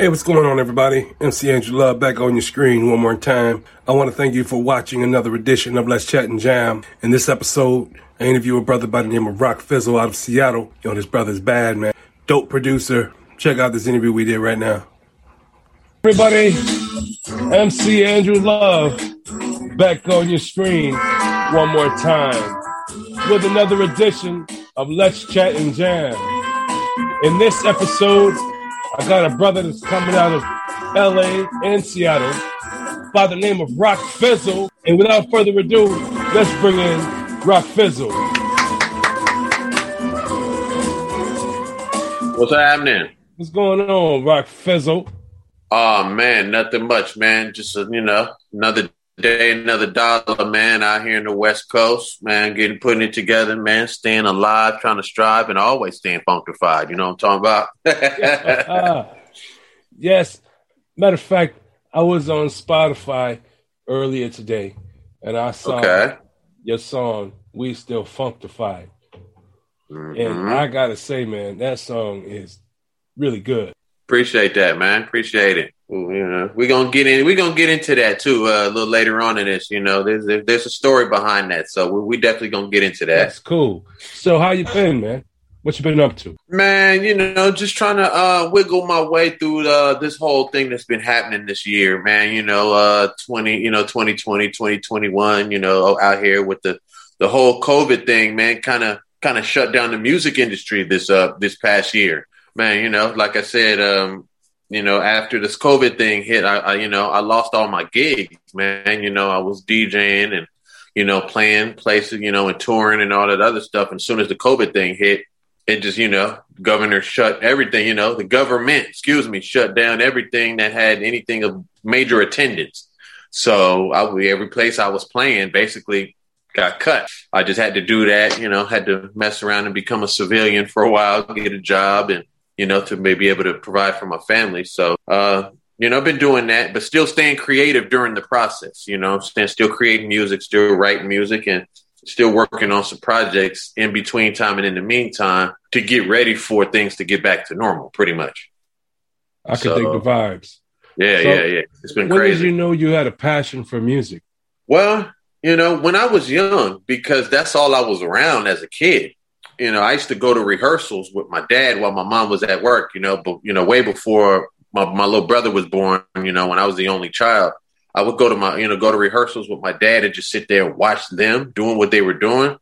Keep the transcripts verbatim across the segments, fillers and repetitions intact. Hey, what's going on, everybody? M C Andrew Love back on your screen one more time. I want to thank you for watching another edition of Let's Chat and Jam. In this episode, I interview a brother by the name of Rock Fizzle out of Seattle. Yo, this brother's bad, man. Dope producer. Check out this interview we did right now. Everybody, M C Andrew Love back on your screen one more time with another edition of Let's Chat and Jam. In this episode, I got a brother that's coming out of L A and Seattle by the name of Rock Fizzle. And without further ado, let's bring in Rock Fizzle. What's happening? What's going on, Rock Fizzle? Oh, man, nothing much, man. Just, you know, another day, another dollar, man, out here in the West Coast, man, getting, putting it together, man, staying alive, trying to strive, and always staying funkified. You know what I'm talking about? uh, yes. Matter of fact, I was on Spotify earlier today, and I saw okay. your song, We Still Funkified. Mm-hmm. And I got to say, man, that song is really good. Appreciate that, man. Appreciate it. Ooh, you know, we're gonna get in. We're gonna get into that too uh, a little later on in this. You know, there's there's a story behind that, so we, we definitely gonna get into that. That's cool. So, how you been, man? What you been up to, man? You know, just trying to uh, wiggle my way through uh, this whole thing that's been happening this year, man. You know, uh, twenty, you know, twenty twenty, twenty twenty-one. You know, out here with the the whole COVID thing, man. Kind of kind of shut down the music industry this uh this past year. Man, you know, like I said, um, you know, after this COVID thing hit, I, I, you know, I lost all my gigs, man. You know, I was DJing and, you know, playing places, you know, and touring and all that other stuff. And as soon as the COVID thing hit, it just, you know, governor shut everything, you know, the government, excuse me, shut down everything that had anything of major attendance. So I, every place I was playing basically got cut. I just had to do that, you know, had to mess around and become a civilian for a while, get a job and, you know, to be able to provide for my family. So, uh, you know, I've been doing that, but still staying creative during the process, you know, still creating music, still writing music and still working on some projects in between time and in the meantime to get ready for things to get back to normal, pretty much. I can so, think the vibes. Yeah, so yeah, yeah. It's been when crazy. When did you know you had a passion for music? Well, you know, when I was young, because that's all I was around as a kid. You know, I used to go to rehearsals with my dad while my mom was at work, you know, but, you know, way before my, my little brother was born, you know, when I was the only child, I would go to my, you know, go to rehearsals with my dad and just sit there and watch them doing what they were doing.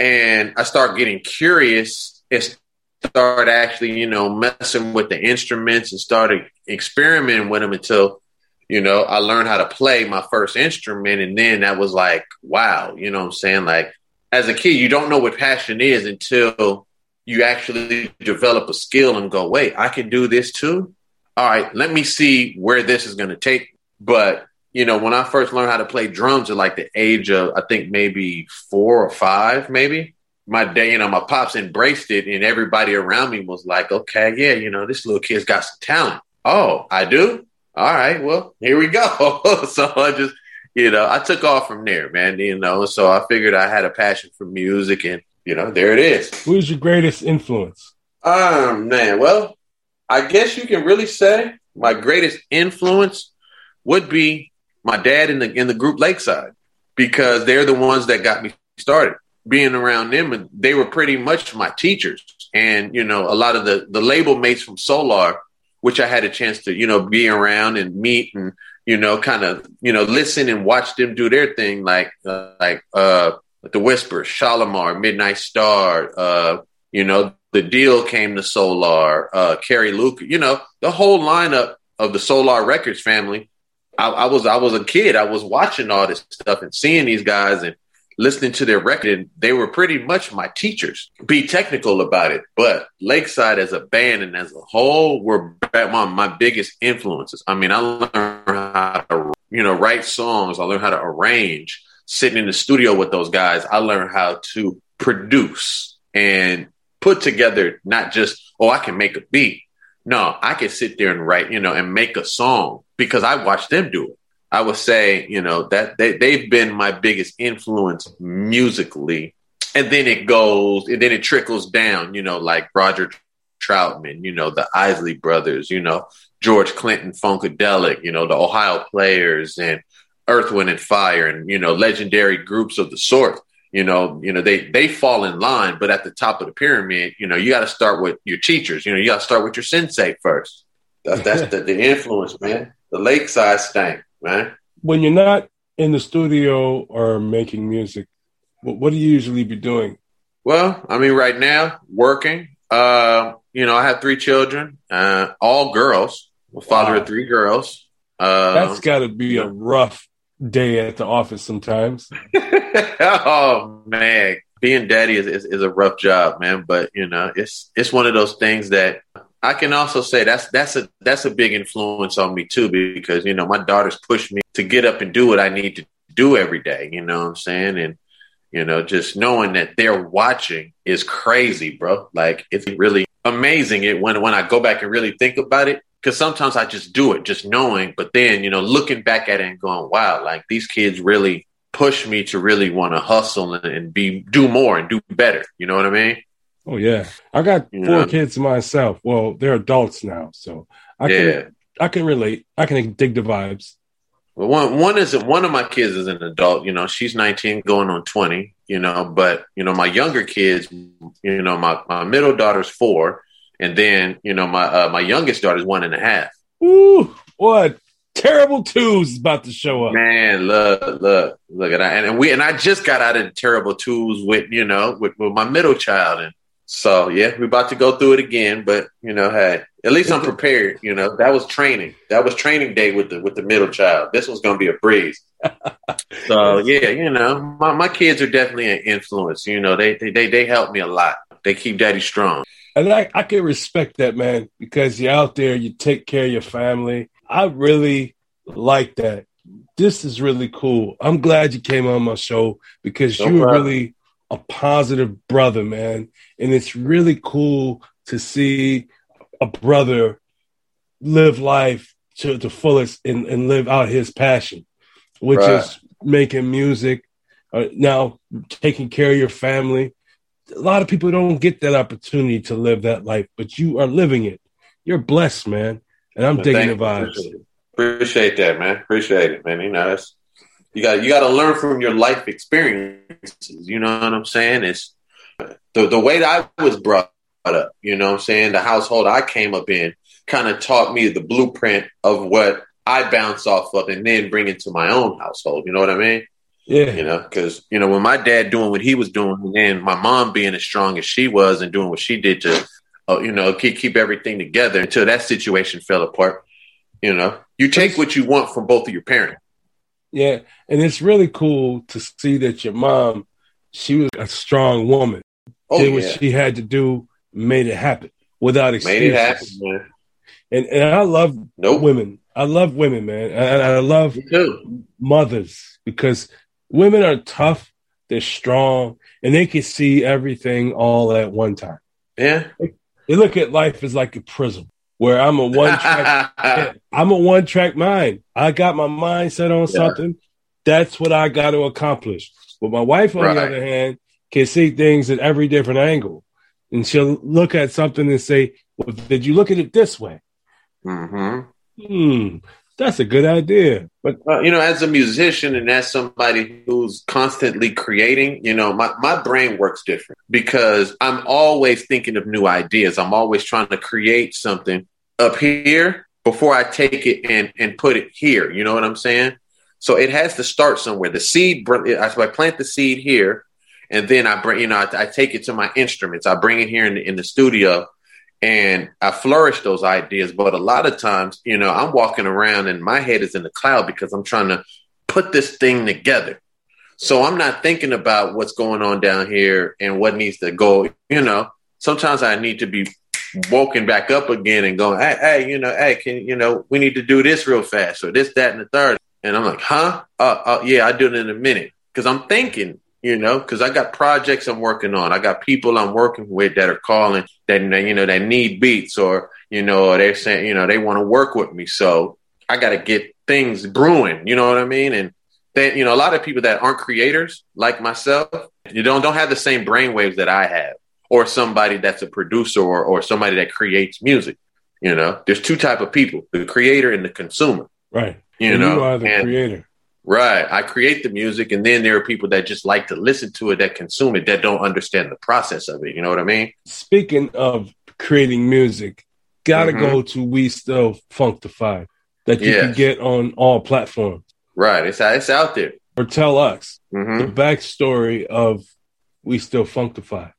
And I started getting curious and started actually, you know, messing with the instruments and started experimenting with them until, you know, I learned how to play my first instrument. And then that was like, wow, you know what I'm saying? Like, as a kid, you don't know what passion is until you actually develop a skill and go, wait, I can do this too. All right, let me see where this is going to take me. But, you know, when I first learned how to play drums at like the age of, I think maybe four or five, maybe my day, you know, my pops embraced it and everybody around me was like, okay, yeah, you know, this little kid's got some talent. Oh, I do. All right. Well, here we go. So I just, You know, I took off from there, man, you know, so I figured I had a passion for music and, you know, there it is. Who's your greatest influence? Um, man, well, I guess you can really say my greatest influence would be my dad in the in the group Lakeside, because they're the ones that got me started. Being around them, and they were pretty much my teachers. And, you know, a lot of the, the label mates from Solar, which I had a chance to, you know, be around and meet and, you know, kind of, you know, listen and watch them do their thing, like uh, like uh, The Whispers, Shalamar, Midnight Star, uh, you know, The Deele came to Solar, uh, Carrie Lucas, you know, the whole lineup of the Solar Records family. I, I was I was a kid. I was watching all this stuff and seeing these guys and listening to their record. And they were pretty much my teachers. Be technical about it. But Lakeside as a band and as a whole were my, my biggest influences. I mean, I learned how to, you know, write songs. I learned how to arrange. Sitting in the studio with those guys, I learned how to produce and put together, not just, oh, I can make a beat. No, I can sit there and write, you know, and make a song because I watched them do it. I would say, you know, that they, they've been my biggest influence musically. And then it goes, and then it trickles down, you know, like Roger Troutman, you know, the Isley Brothers, you know, George Clinton, Funkadelic, you know, the Ohio Players and Earth, Wind and Fire and, you know, legendary groups of the sort. You know, you know, they they fall in line. But at the top of the pyramid, you know, you got to start with your teachers. You know, you got to start with your sensei first. That's, that's the, the influence, man. The Lakeside thing, man. When you're not in the studio or making music, what, what do you usually be doing? Well, I mean, right now, working. Uh, you know, I have three children, uh, all girls. I'm a father wow. of three girls. Uh, That's got to be a rough day at the office sometimes. Oh man, being daddy is, is is a rough job, man. But you know, it's it's one of those things that I can also say that's that's a that's a big influence on me too, because you know my daughters push me to get up and do what I need to do every day. You know what I'm saying? And you know, just knowing that they're watching is crazy, bro. Like it's really amazing. It when when I go back and really think about it. Because sometimes I just do it, just knowing. But then, you know, looking back at it and going, wow, like these kids really push me to really want to hustle and, and be do more and do better. You know what I mean? Oh, yeah. I got you four know? kids myself. Well, they're adults now. So I yeah. can I can relate. I can dig the vibes. Well, one one is one of my kids is an adult. You know, she's nineteen going on twenty, you know. But, you know, my younger kids, you know, my, my middle daughter's four. And then, you know, my uh, my youngest daughter is one and a half. Ooh, what terrible twos about to show up. Man, look, look, look at that. And we and I just got out of the terrible twos with, you know, with, with my middle child. And so, yeah, we're about to go through it again. But, you know, hey, at least I'm prepared. You know, that was training. That was training day with the with the middle child. This one's going to be a breeze. So, yeah, you know, my, my kids are definitely an influence. You know, they, they, they, they help me a lot. They keep daddy strong. And I, I can respect that, man, because you're out there, you take care of your family. I really like that. This is really cool. I'm glad you came on my show because no you were really a positive brother, man. And it's really cool to see a brother live life to the fullest and, and live out his passion, which right. is making music, uh, now taking care of your family. A lot of people don't get that opportunity to live that life, but you are living it. You're blessed, man. And I'm well, digging the vibes. Appreciate, appreciate that, man. Appreciate it, man. You know, that's, you got you got to learn from your life experiences. You know what I'm saying? It's the the way that I was brought up. You know what I'm saying? The household I came up in kind of taught me the blueprint of what I bounce off of and then bring into my own household. You know what I mean? Yeah, you know, because, you know, when my dad doing what he was doing and then my mom being as strong as she was and doing what she did to, uh, you know, keep, keep everything together until that situation fell apart. You know, you take what you want from both of your parents. Yeah. And it's really cool to see that your mom, she was a strong woman. Oh, did yeah. what she had to do, made it happen without excuses. Made it happen, man. And, and I love nope. women. I love women, man. And I, I love mothers because women are tough, they're strong, and they can see everything all at one time. Yeah. They look at life as like a prism where I'm a one-track I'm a one-track mind. I got my mind set on yeah. something. That's what I got to accomplish. But my wife, on right. the other hand, can see things at every different angle. And she'll look at something and say, well, did you look at it this way? Mm-hmm. Hmm. That's a good idea. But, uh, you know, as a musician and as somebody who's constantly creating, you know, my, my brain works different because I'm always thinking of new ideas. I'm always trying to create something up here before I take it and, and put it here. You know what I'm saying? So it has to start somewhere. The seed, so I plant the seed here and then I bring, you know, I, I take it to my instruments. I bring it here in the, in the studio. And I flourish those ideas. But a lot of times, you know, I'm walking around and my head is in the cloud because I'm trying to put this thing together. So I'm not thinking about what's going on down here and what needs to go. You know, sometimes I need to be woken back up again and going, hey, hey, you know, hey, can you know, we need to do this real fast or this, that, and the third. And I'm like, huh? Uh, uh, yeah, I'll do it in a minute because I'm thinking. You know, because I got projects I'm working on. I got people I'm working with that are calling that, you know, that need beats or, you know, they're saying, you know, they want to work with me. So I got to get things brewing. You know what I mean? And then, you know, a lot of people that aren't creators like myself, you don't don't have the same brainwaves that I have or somebody that's a producer or, or somebody that creates music. You know, there's two type of people, the creator and the consumer. Right. You and know, you are the and, creator. Right. I create the music, and then there are people that just like to listen to it, that consume it, that don't understand the process of it. You know what I mean? Speaking of creating music, gotta mm-hmm. go to We Still Funkified that you yes. can get on all platforms. Right. It's, it's out there. Or tell us mm-hmm. the backstory of We Still Funkified.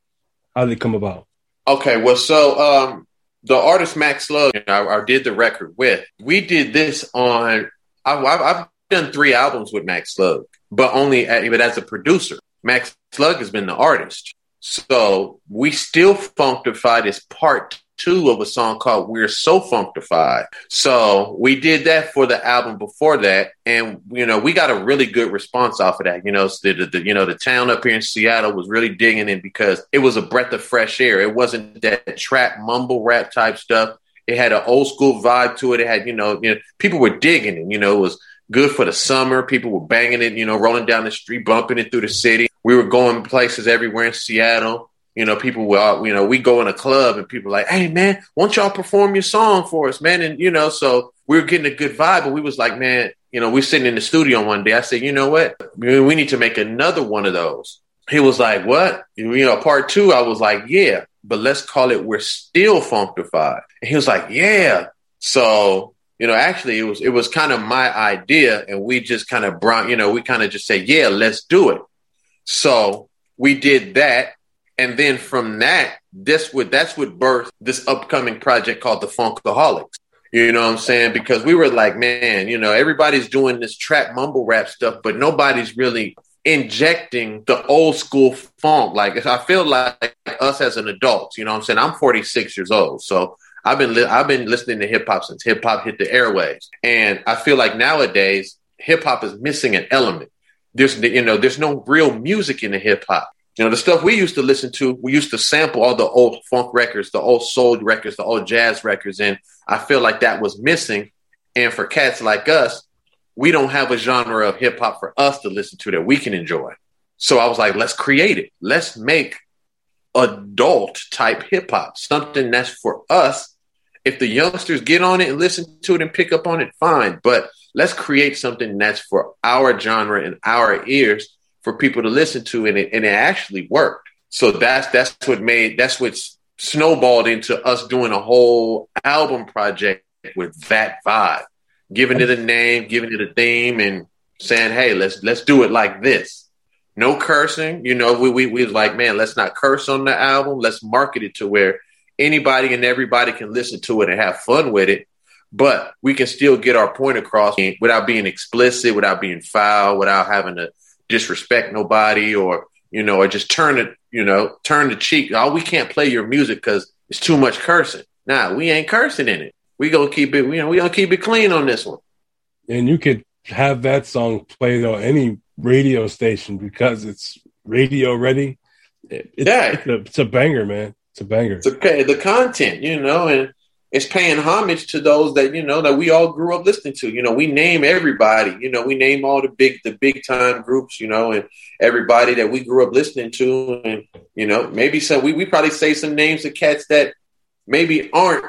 How did it come about? Okay, well, so um, the artist Max Slug, you know, I, I did the record with. We did this on. I, I've, I've done three albums with Max Slug, but only at, but as a producer. Max Slug has been the artist. So We Still Funkified is part two of a song called We're So Funkified. So we did that for the album before that. And, you know, we got a really good response off of that. You know, so the, the, you know, the town up here in Seattle was really digging it because it was a breath of fresh air. It wasn't that trap mumble rap type stuff. It had an old school vibe to it. It had, you know, you know, people were digging it. You know, it was good for the summer. People were banging it, you know, rolling down the street, bumping it through the city. We were going places everywhere in Seattle. You know, people will, you know, we go in a club and people are like, hey, man, won't y'all perform your song for us, man? And, you know, so we were getting a good vibe. But we was like, man, you know, we're sitting in the studio one day. I said, you know what? We need to make another one of those. He was like, what? You know, part two. I was like, yeah, but let's call it We're Still Funkified. And he was like, yeah. So, you know, actually, it was it was kind of my idea. And we just kind of brought, you know, we kind of just said, yeah, let's do it. So we did that. And then from that, this would that's what birthed this upcoming project called The Funkaholics. You know what I'm saying? Because we were like, man, you know, everybody's doing this trap mumble rap stuff, but nobody's really injecting the old school funk. Like, I feel like us as an adult, you know what I'm saying? I'm forty-six years old, so I've been li- I've been listening to hip hop since hip hop hit the airwaves. And I feel like nowadays hip hop is missing an element. There's, you know, there's no real music in the hip hop. You know, the stuff we used to listen to, we used to sample all the old funk records, the old soul records, the old jazz records. And I feel like that was missing. And for cats like us, we don't have a genre of hip hop for us to listen to that we can enjoy. So I was like, let's create it. Let's make adult type hip hop, something that's for us. If the youngsters get on it and listen to it and pick up on it, fine. But let's create something that's for our genre and our ears, for people to listen to, and it, and it actually worked. So that's that's what made that's what snowballed into us doing a whole album project with that vibe, giving it a name, giving it a theme, and saying, "Hey, let's let's do it like this. No cursing." You know, we we we was like, man, let's not curse on the album. Let's market it to where anybody and everybody can listen to it and have fun with it. But we can still get our point across without being explicit, without being foul, without having to disrespect nobody, or you know, or just turn it, you know, turn the cheek. Oh, we can't play your music because it's too much cursing. Nah, we ain't cursing in it. We gonna keep it. You know, we gonna keep it clean on this one. And you could have that song played on any radio station because it's radio ready. It, it's, yeah, it's a, it's a banger, man. It's a banger. It's okay. The content, you know, and it's paying homage to those that, you know, that we all grew up listening to. You know, we name everybody, you know, we name all the big, the big time groups, you know, and everybody that we grew up listening to. And, you know, maybe some, we, we probably say some names of cats that maybe aren't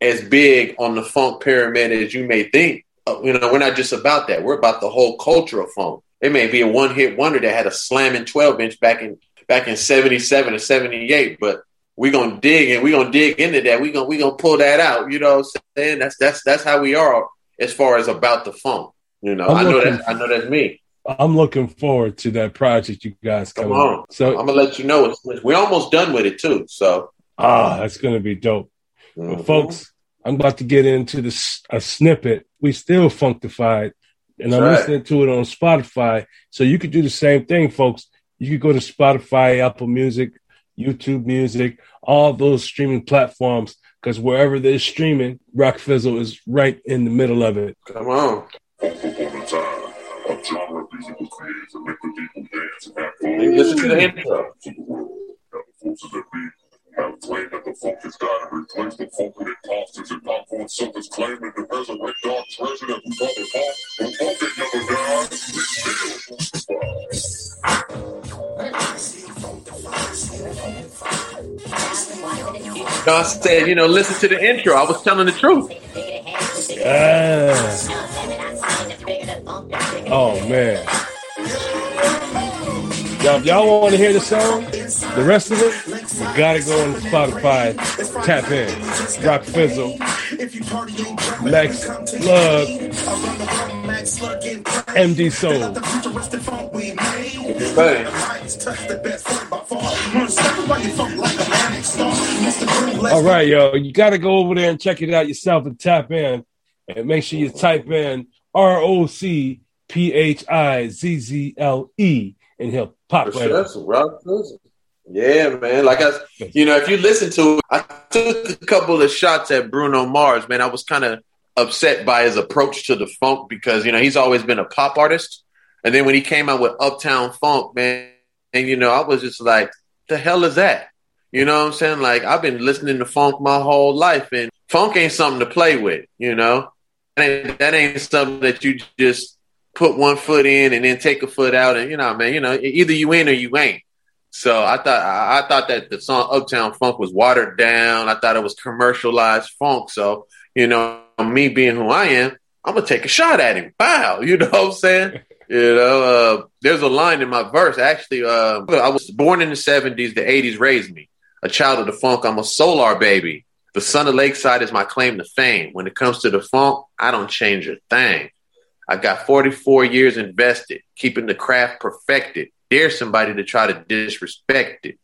as big on the funk pyramid as you may think. You know, we're not just about that. We're about the whole culture of funk. It may be a one hit wonder that had a slamming twelve inch back in, back in seventy-seven or seventy-eight, but we're going to dig and we're going to dig into that. We're going we gonna pull that out. You know what I'm saying? That's, that's, that's how we are as far as about the funk. You know, I know, that, I know that's me. I'm looking forward to that project you guys come on. So I'm going to let you know. We're almost done with it, too. So ah, that's going to be dope. Mm-hmm. Well, folks, I'm about to get into this, a snippet. We Still Funkified. And that's I'm right. listening to it on Spotify. So you could do the same thing, folks. You could go to Spotify, Apple Music, YouTube Music, all those streaming platforms, because wherever they're streaming, Rock Fizzle is right in the middle of it. Come on. Listen to the intro. Now claim that the funk is God and replace the funk in imposters and not for itself is claiming to resurrect our treasure that we call the funk. The funk that never dies, we still funkified. I said, you know, listen to the intro. I was telling the truth. Uh, oh, man. Y'all, if y'all want to hear the song, the rest of it, you gotta go on Spotify, tap in, Rock Fizzle, Max Slug, M D Soul. Right. All right, yo, you gotta go over there and check it out yourself and tap in, and make sure you type in R O C P H I Z Z L E. And he'll pop right up. Yeah, man. Like I, you know, if you listen to it, I took a couple of shots at Bruno Mars, man. I was kind of upset by his approach to the funk because, you know, he's always been a pop artist. And then when he came out with Uptown Funk, man, and, you know, I was just like, the hell is that? You know what I'm saying? Like, I've been listening to funk my whole life, and funk ain't something to play with, you know? That ain't, that ain't something that you just put one foot in and then take a foot out, and you know, man, you know, either you in or you ain't. So I thought, I thought that the song Uptown Funk was watered down. I thought it was commercialized funk. So, you know, me being who I am, I'm gonna take a shot at him. Wow, you know what I'm saying? You know, uh, there's a line in my verse. Actually, uh, I was born in the seventies. The eighties raised me. A child of the funk. I'm a Solar baby. The son of Lakeside is my claim to fame. When it comes to the funk, I don't change a thing. I got forty-four years invested, keeping the craft perfected. Dare somebody to try to disrespect it.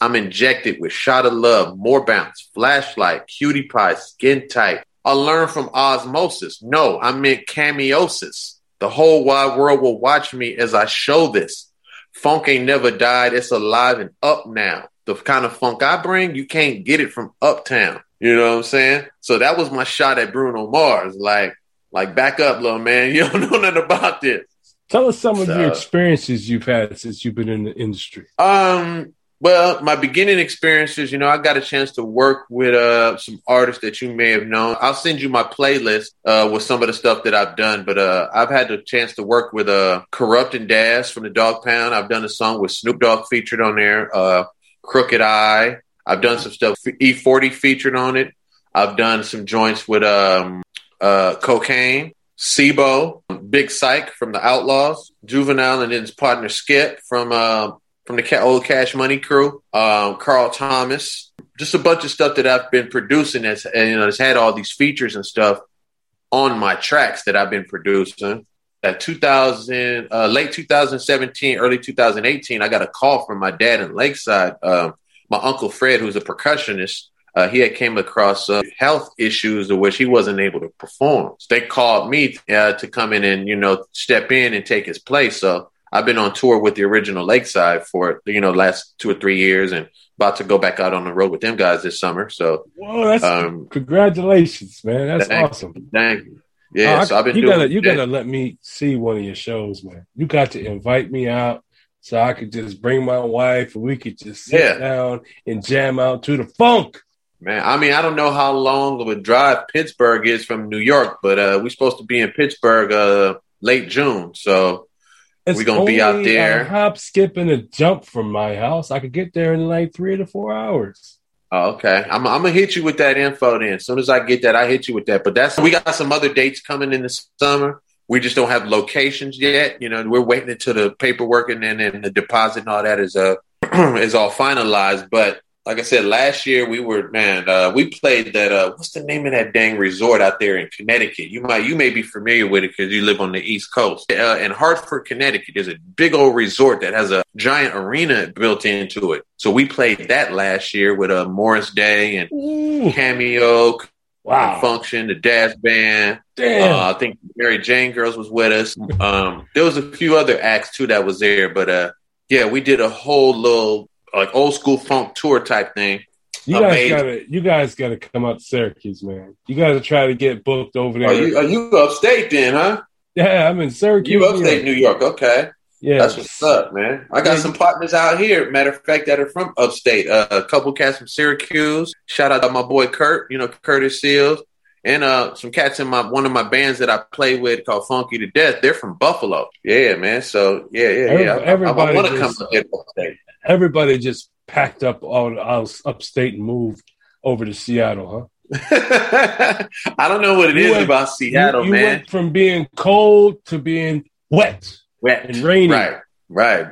I'm injected with shot of love, more bounce, flashlight, cutie pie, skin tight. I learned from osmosis. No, I meant cameosis. The whole wide world will watch me as I show this. Funk ain't never died. It's alive and up now. The kind of funk I bring, you can't get it from uptown. You know what I'm saying? So that was my shot at Bruno Mars. Like, Like, back up, little man. You don't know nothing about this. Tell us some of so, your experiences you've had since you've been in the industry. Um, well, my beginning experiences, you know, I got a chance to work with uh, some artists that you may have known. I'll send you my playlist uh, with some of the stuff that I've done. But uh, I've had the chance to work with uh, Corrupt and Dash from the Dog Pound. I've done a song with Snoop Dogg featured on there, uh, Crooked Eye. I've done some stuff, E forty featured on it. I've done some joints with um, Uh, Cocaine, Sibo, Big Psych from The Outlaws, Juvenile and his partner Skip from uh, from the ca- old Cash Money crew, um, Carl Thomas, just a bunch of stuff that I've been producing that's, and, you know, that's had all these features and stuff on my tracks that I've been producing. At two thousand, uh, late two thousand seventeen, early two thousand eighteen, I got a call from my dad in Lakeside. Uh, my uncle Fred, who's a percussionist, Uh, he had came across uh, health issues to which he wasn't able to perform. So they called me uh, to come in and, you know, step in and take his place. So I've been on tour with the original Lakeside for, you know, last two or three years and about to go back out on the road with them guys this summer. So whoa, that's, um, congratulations, man. That's thank awesome. You, thank you. Yeah, uh, so I've been you doing gotta, You got to let me see one of your shows, man. You got to invite me out. So I could just bring my wife and we could just sit yeah. down and jam out to the funk. Man, I mean, I don't know how long of a drive Pittsburgh is from New York, but uh, we're supposed to be in Pittsburgh uh, late June, so it's we're gonna be out there. A hop, skip, and a jump from my house. I could get there in like three to four hours. Oh, okay, I'm, I'm gonna hit you with that info then. As soon as I get that, I hit you with that. But that's we got some other dates coming in the summer. We just don't have locations yet. You know, we're waiting until the paperwork and then and the deposit and all that is uh is all finalized, but. Like I said, last year we were, man, uh, we played that, uh, what's the name of that dang resort out there in Connecticut? You might, you may be familiar with it because you live on the East Coast. Uh, in Hartford, Connecticut, there's a big old resort that has a giant arena built into it. So we played that last year with uh, Morris Day and ooh. Cameo, wow. Function, the Dash Band. Uh, I think Mary Jane Girls was with us. Um, there was a few other acts too that was there, but uh, yeah, we did a whole little, like old school funk tour type thing. You guys gotta, you guys gotta come out to Syracuse, man. You gotta try to get booked over there. Are you, are you upstate then, huh? Yeah, I'm in Syracuse. You upstate New York, okay? Yeah, that's what's up, man. I got yeah. some partners out here. Matter of fact, that are from upstate. Uh, a couple cats from Syracuse. Shout out to my boy Kurt. You know, Curtis Seals, and uh, some cats in my one of my bands that I play with called Funky to Death. They're from Buffalo. Yeah, man. So yeah, yeah, yeah. Everybody I, I, I want to come up here upstate. Everybody just packed up all, all upstate and moved over to Seattle, huh? I don't know what it you is went, about Seattle, you, you man. You went from being cold to being wet, wet and rainy. Right, right.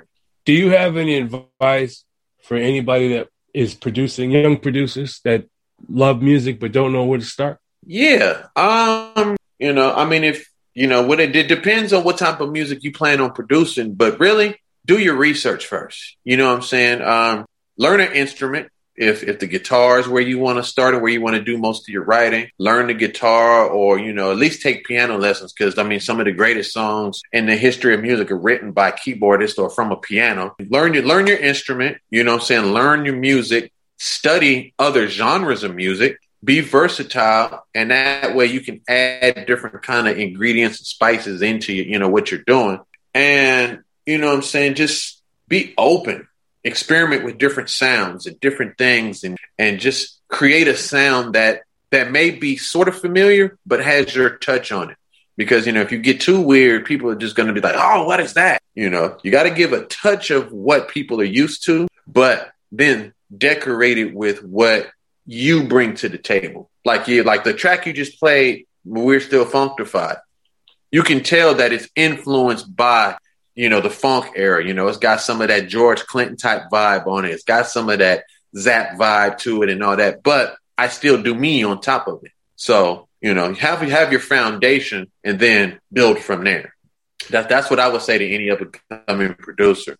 Do you have any advice for anybody that is producing, young producers that love music but don't know where to start? Yeah. Um, you know, I mean, if, you know, what it, it depends on what type of music you plan on producing, but really do your research first. You know what I'm saying? Um, learn an instrument. If if the guitar is where you want to start and where you want to do most of your writing, learn the guitar or, you know, at least take piano lessons. Because, I mean, some of the greatest songs in the history of music are written by keyboardists or from a piano. Learn your learn your instrument. You know what I'm saying? Learn your music. Study other genres of music. Be versatile. And that way you can add different kind of ingredients and spices into, you know, what you're doing. And, you know what I'm saying? Just be open. Experiment with different sounds and different things and, and just create a sound that that may be sort of familiar, but has your touch on it. Because, you know, if you get too weird, people are just going to be like, oh, what is that? You know, you got to give a touch of what people are used to, but then decorate it with what you bring to the table. Like you, like the track you just played, We're Still Funkified. You can tell that it's influenced by, you know, the funk era. You know, it's got some of that George Clinton type vibe on it. It's got some of that Zap vibe to it and all that. But I still do me on top of it. So, you know, have have your foundation and then build from there. That, that's what I would say to any up and coming producer.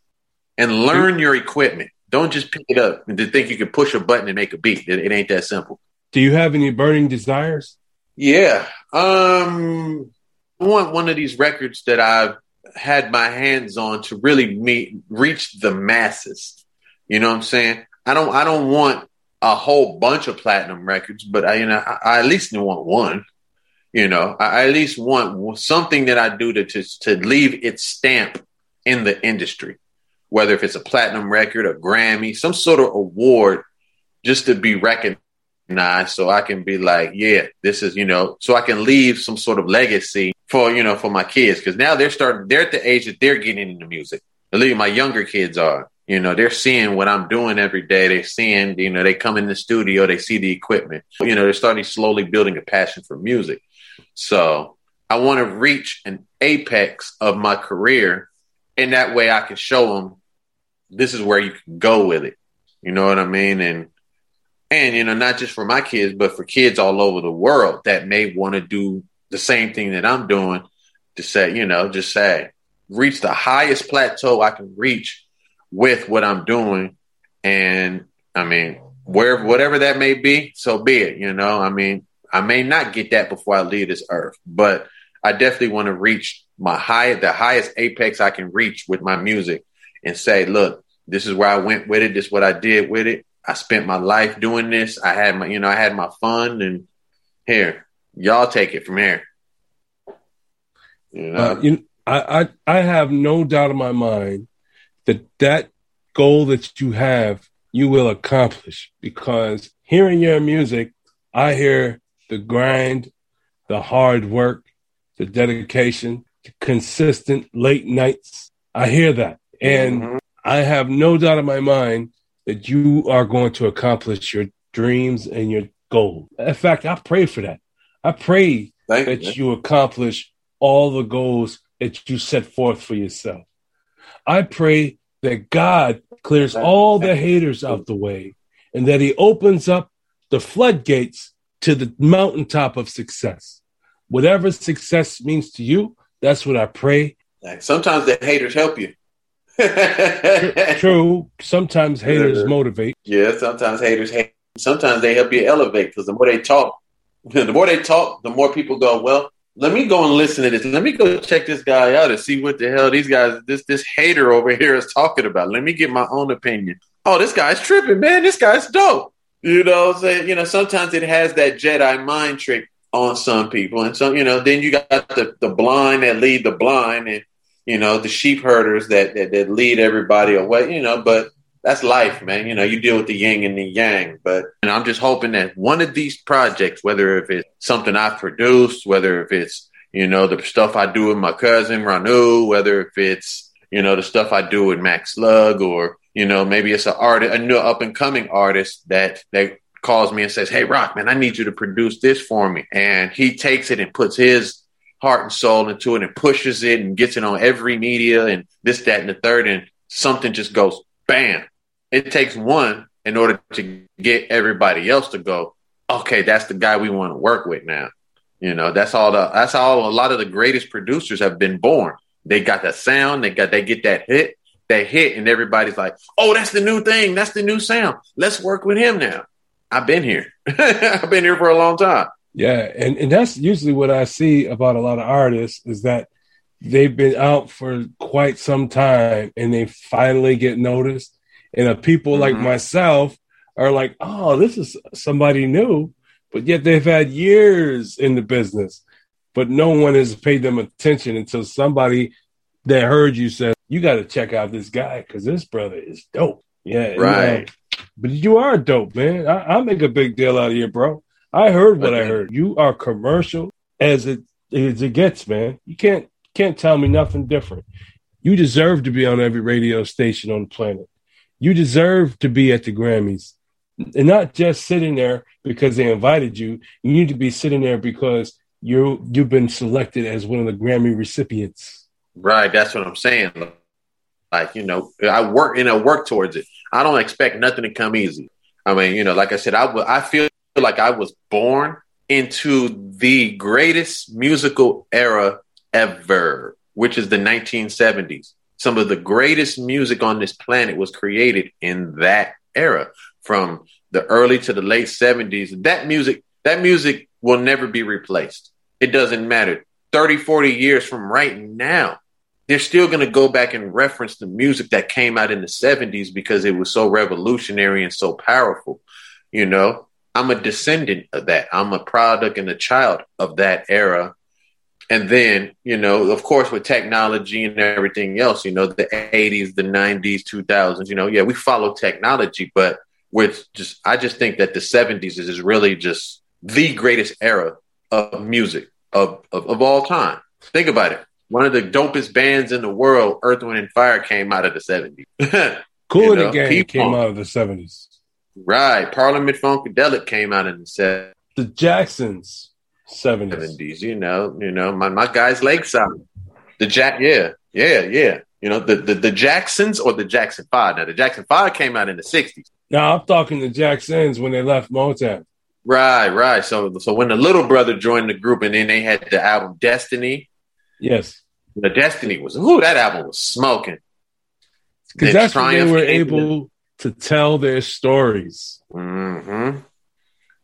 And learn your equipment. Don't just pick it up and think you can push a button and make a beat. It, it ain't that simple. Do you have any burning desires? Yeah. Um, I want one of these records that I've had my hands on to really meet, reach the masses. You know what I'm saying? I don't, I don't want a whole bunch of platinum records, but I, you know, I, I at least want one, you know, I, I at least want something that I do to, to, to leave its stamp in the industry, whether if it's a platinum record, a Grammy, some sort of award, just to be recognized. So I can be like, yeah, this is, you know, so I can leave some sort of legacy for, you know, for my kids, because now they're starting, they're at the age that they're getting into music. At least my younger kids are, you know, they're seeing what I'm doing every day. They're seeing, you know, they come in the studio, they see the equipment, you know, they're starting slowly building a passion for music. So I want to reach an apex of my career. And that way I can show them this is where you can go with it. You know what I mean? And, and, you know, not just for my kids, but for kids all over the world that may want to do the same thing that I'm doing, to say, you know, just say, reach the highest plateau I can reach with what I'm doing. And I mean, wherever, whatever that may be, so be it. You know, I mean, I may not get that before I leave this earth, but I definitely want to reach my high, the highest apex I can reach with my music and say, look, this is where I went with it. This is what I did with it. I spent my life doing this. I had my, you know, I had my fun, and here, y'all take it from here. You know? uh, you, I, I, I have no doubt in my mind that that goal that you have, you will accomplish, because hearing your music, I hear the grind, the hard work, the dedication, the consistent late nights. I hear that. And mm-hmm. I have no doubt in my mind that you are going to accomplish your dreams and your goal. In fact, I pray for that. I pray Thank that you. you accomplish all the goals that you set forth for yourself. I pray that God clears Thank all you. the haters out the way, and that he opens up the floodgates to the mountaintop of success. Whatever success means to you, that's what I pray. Sometimes the haters help you. True. Sometimes haters yeah. motivate. Yeah, sometimes haters hate. Sometimes they help you elevate, because the more they talk, The more they talk, the more people go, well, let me go and listen to this. Let me go check this guy out and see what the hell these guys, this this hater over here is talking about. Let me get my own opinion. Oh, this guy's tripping, man. This guy's dope. You know, so, you know, sometimes it has that Jedi mind trick on some people. And so, you know, then you got the, the blind that lead the blind, and, you know, the sheep herders that, that, that lead everybody away, you know, but that's life, man. You know, you deal with the yin and the yang. But, and I'm just hoping that one of these projects, whether if it's something I've produced, whether if it's, you know, the stuff I do with my cousin Ranu, whether if it's, you know, the stuff I do with Max Slug, or, you know, maybe it's an artist, a new up and coming artist that, that calls me and says, hey, Rock, man, I need you to produce this for me. And he takes it and puts his heart and soul into it and pushes it and gets it on every media and this, that, and the third. And something just goes, bam. It takes one in order to get everybody else to go, okay, that's the guy we want to work with now. You know, that's all the, that's all a lot of the greatest producers have been born. They got that sound. They got, they get that hit, that hit. And everybody's like, oh, that's the new thing. That's the new sound. Let's work with him now. I've been here. I've been here for a long time. Yeah. And, and that's usually what I see about a lot of artists is that they've been out for quite some time and they finally get noticed. And the people mm-hmm. like myself are like, oh, this is somebody new. But yet they've had years in the business, but no one has paid them attention until somebody that heard you said, you got to check out this guy because this brother is dope. Yeah. Right. You know, but you are dope, man. I, I make a big deal out of you, bro. I heard what okay. I heard. You are commercial as it as it gets, man. You can't can't tell me nothing different. You deserve to be on every radio station on the planet. You deserve to be at the Grammys. And not just sitting there because they invited you. You need to be sitting there because you you've been selected as one of the Grammy recipients. Right, that's what I'm saying. Like, you know, I work and I work towards it. I don't expect nothing to come easy. I mean, you know, like I said, I, w- I feel like I was born into the greatest musical era ever, which is the nineteen seventies. Some of the greatest music on this planet was created in that era, from the early to the late seventies. That music, that music will never be replaced. It doesn't matter. thirty, forty years from right now, they're still going to go back and reference the music that came out in the seventies because it was so revolutionary and so powerful. You know, I'm a descendant of that. I'm a product and a child of that era. And then, you know, of course, with technology and everything else, you know, the eighties, the nineties, two thousands, you know, yeah, we follow technology, but with just, I just think that the seventies is really just the greatest era of music of, of, of all time. Think about it. One of the dopest bands in the world, Earth, Wind and Fire, came out of the seventies. Cool you know? The Gang P-Punk came out of the seventies. Right. Parliament Funkadelic came out in the seventies. The Jacksons, seventies. seventies you know, you know, my, my guy's Lakeside. The Jack, yeah, yeah, yeah. You know, the, the, the Jacksons or the Jackson Five. Now, the Jackson Five came out in the sixties. Now, I'm talking the Jacksons when they left Motown. Right, right. So, so when the little brother joined the group and then they had the album Destiny. Yes. The Destiny was, ooh, that album was smoking. Because that's when they were able to tell their stories. Mm-hmm.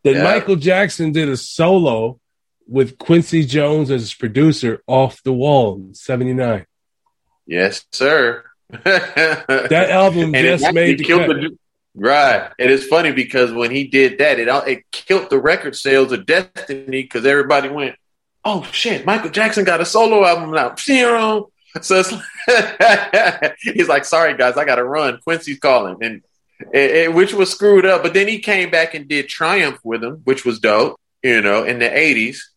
Then yeah. Michael Jackson did a solo with Quincy Jones as his producer, Off the Wall, in seventy-nine. Yes, sir. That album just made the cut. The, right. And it's funny because when he did that, it, it killed the record sales of Destiny because everybody went, oh shit, Michael Jackson got a solo album out. So it's like, he's like, sorry guys, I got to run. Quincy's calling, and it, it, which was screwed up. But then he came back and did Triumph with him, which was dope, you know, in the eighties.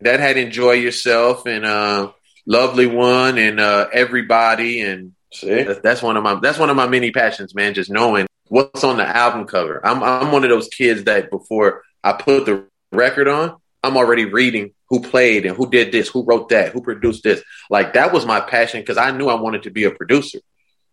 That had Enjoy Yourself and uh, Lovely One and uh, Everybody. And see? That's one of my, that's one of my many passions, man. Just knowing what's on the album cover. I'm, I'm one of those kids that before I put the record on, I'm already reading who played and who did this, who wrote that, who produced this. Like, that was my passion because I knew I wanted to be a producer.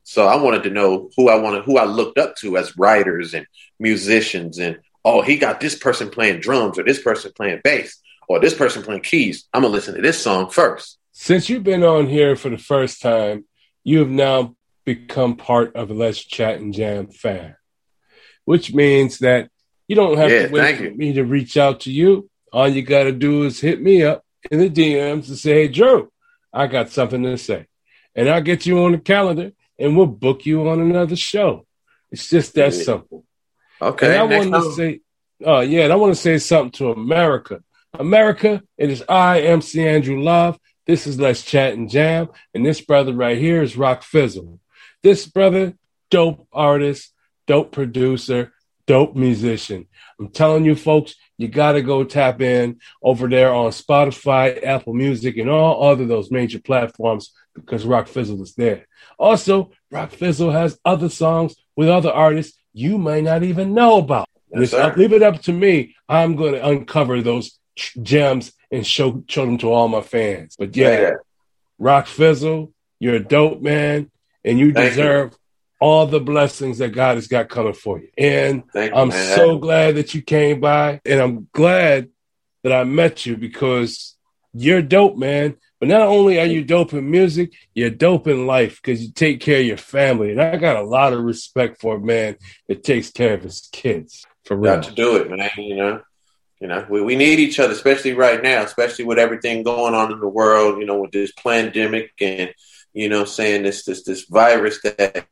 So I wanted to know who I wanted, who I looked up to as writers and musicians. And, oh, he got this person playing drums or this person playing bass or this person playing keys. I'm going to listen to this song first. Since you've been on here for the first time, you have now become part of a Let's Chat and Jam fan, which means that you don't have yeah, to wait for me to reach out to you. All you got to do is hit me up in the D Ms and say, hey, Drew, I got something to say. And I'll get you on the calendar and we'll book you on another show. It's just that simple. Okay. And I want to say, oh, uh, yeah, and I want to say something to America. America, it is I, M C Andrew Love. This is Let's Chat and Jam. And this brother right here is Rock Fizzle. This brother, dope artist, dope producer, dope musician. I'm telling you, folks, you got to go tap in over there on Spotify, Apple Music, and all other those major platforms because Rock Fizzle is there. Also, Rock Fizzle has other songs with other artists you might not even know about. Yes, sir. Leave it up to me. I'm going to uncover those ch- gems and show show them to all my fans. But yeah, yeah. Rock Fizzle, you're a dope man, and you Thank deserve you. all the blessings that God has got coming for you. And Thank I'm you, so glad that you came by, and I'm glad that I met you because you're dope, man. But not only are you dope in music, you're dope in life because you take care of your family. And I got a lot of respect for a man that takes care of his kids. For real. Got to do it, man. You know, you know, we, we need each other, especially right now, especially with everything going on in the world, you know, with this pandemic and, you know, saying this, this, this virus that,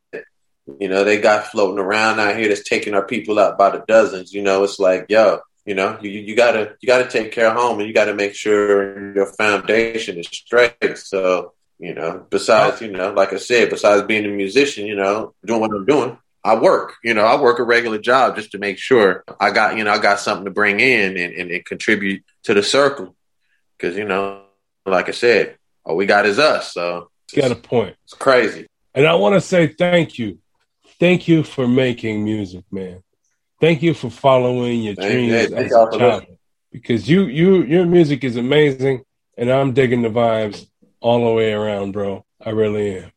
you know, they got floating around out here that's taking our people out by the dozens. You know, it's like, yo, you know, you, you gotta, you gotta take care of home and you gotta make sure your foundation is straight. So, you know, besides, you know, like I said, besides being a musician, you know, doing what I'm doing, I work, you know, I work a regular job just to make sure I got, you know, I got something to bring in and, and, and contribute to the circle. Cause, you know, like I said, all we got is us. So you got a point. It's crazy. And I want to say, thank you. Thank you for making music, man. Thank you for following your thank, dreams hey, as a child. Because you, you, your music is amazing and I'm digging the vibes all the way around, bro. I really am.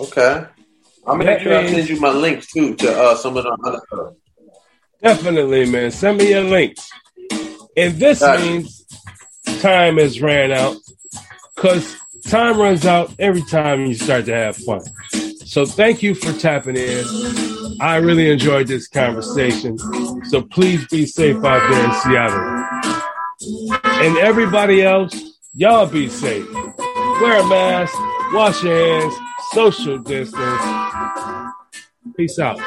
Okay. I'm going to send you my links, too, to uh, some of the other stuff. Definitely, man. Send me your links. And this Got means you. time has ran out because time runs out every time you start to have fun. So thank you for tapping in. I really enjoyed this conversation. So please be safe out there in Seattle. And everybody else, y'all be safe. Wear a mask. Wash your hands. Social distance. Peace out.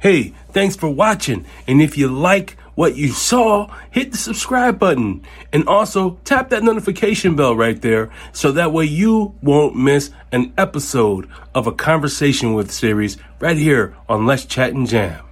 Hey, thanks for watching. And if you like what you saw, hit the subscribe button. And also tap that notification bell right there so that way you won't miss an episode of a Conversation With series right here on Let's Chat and Jam.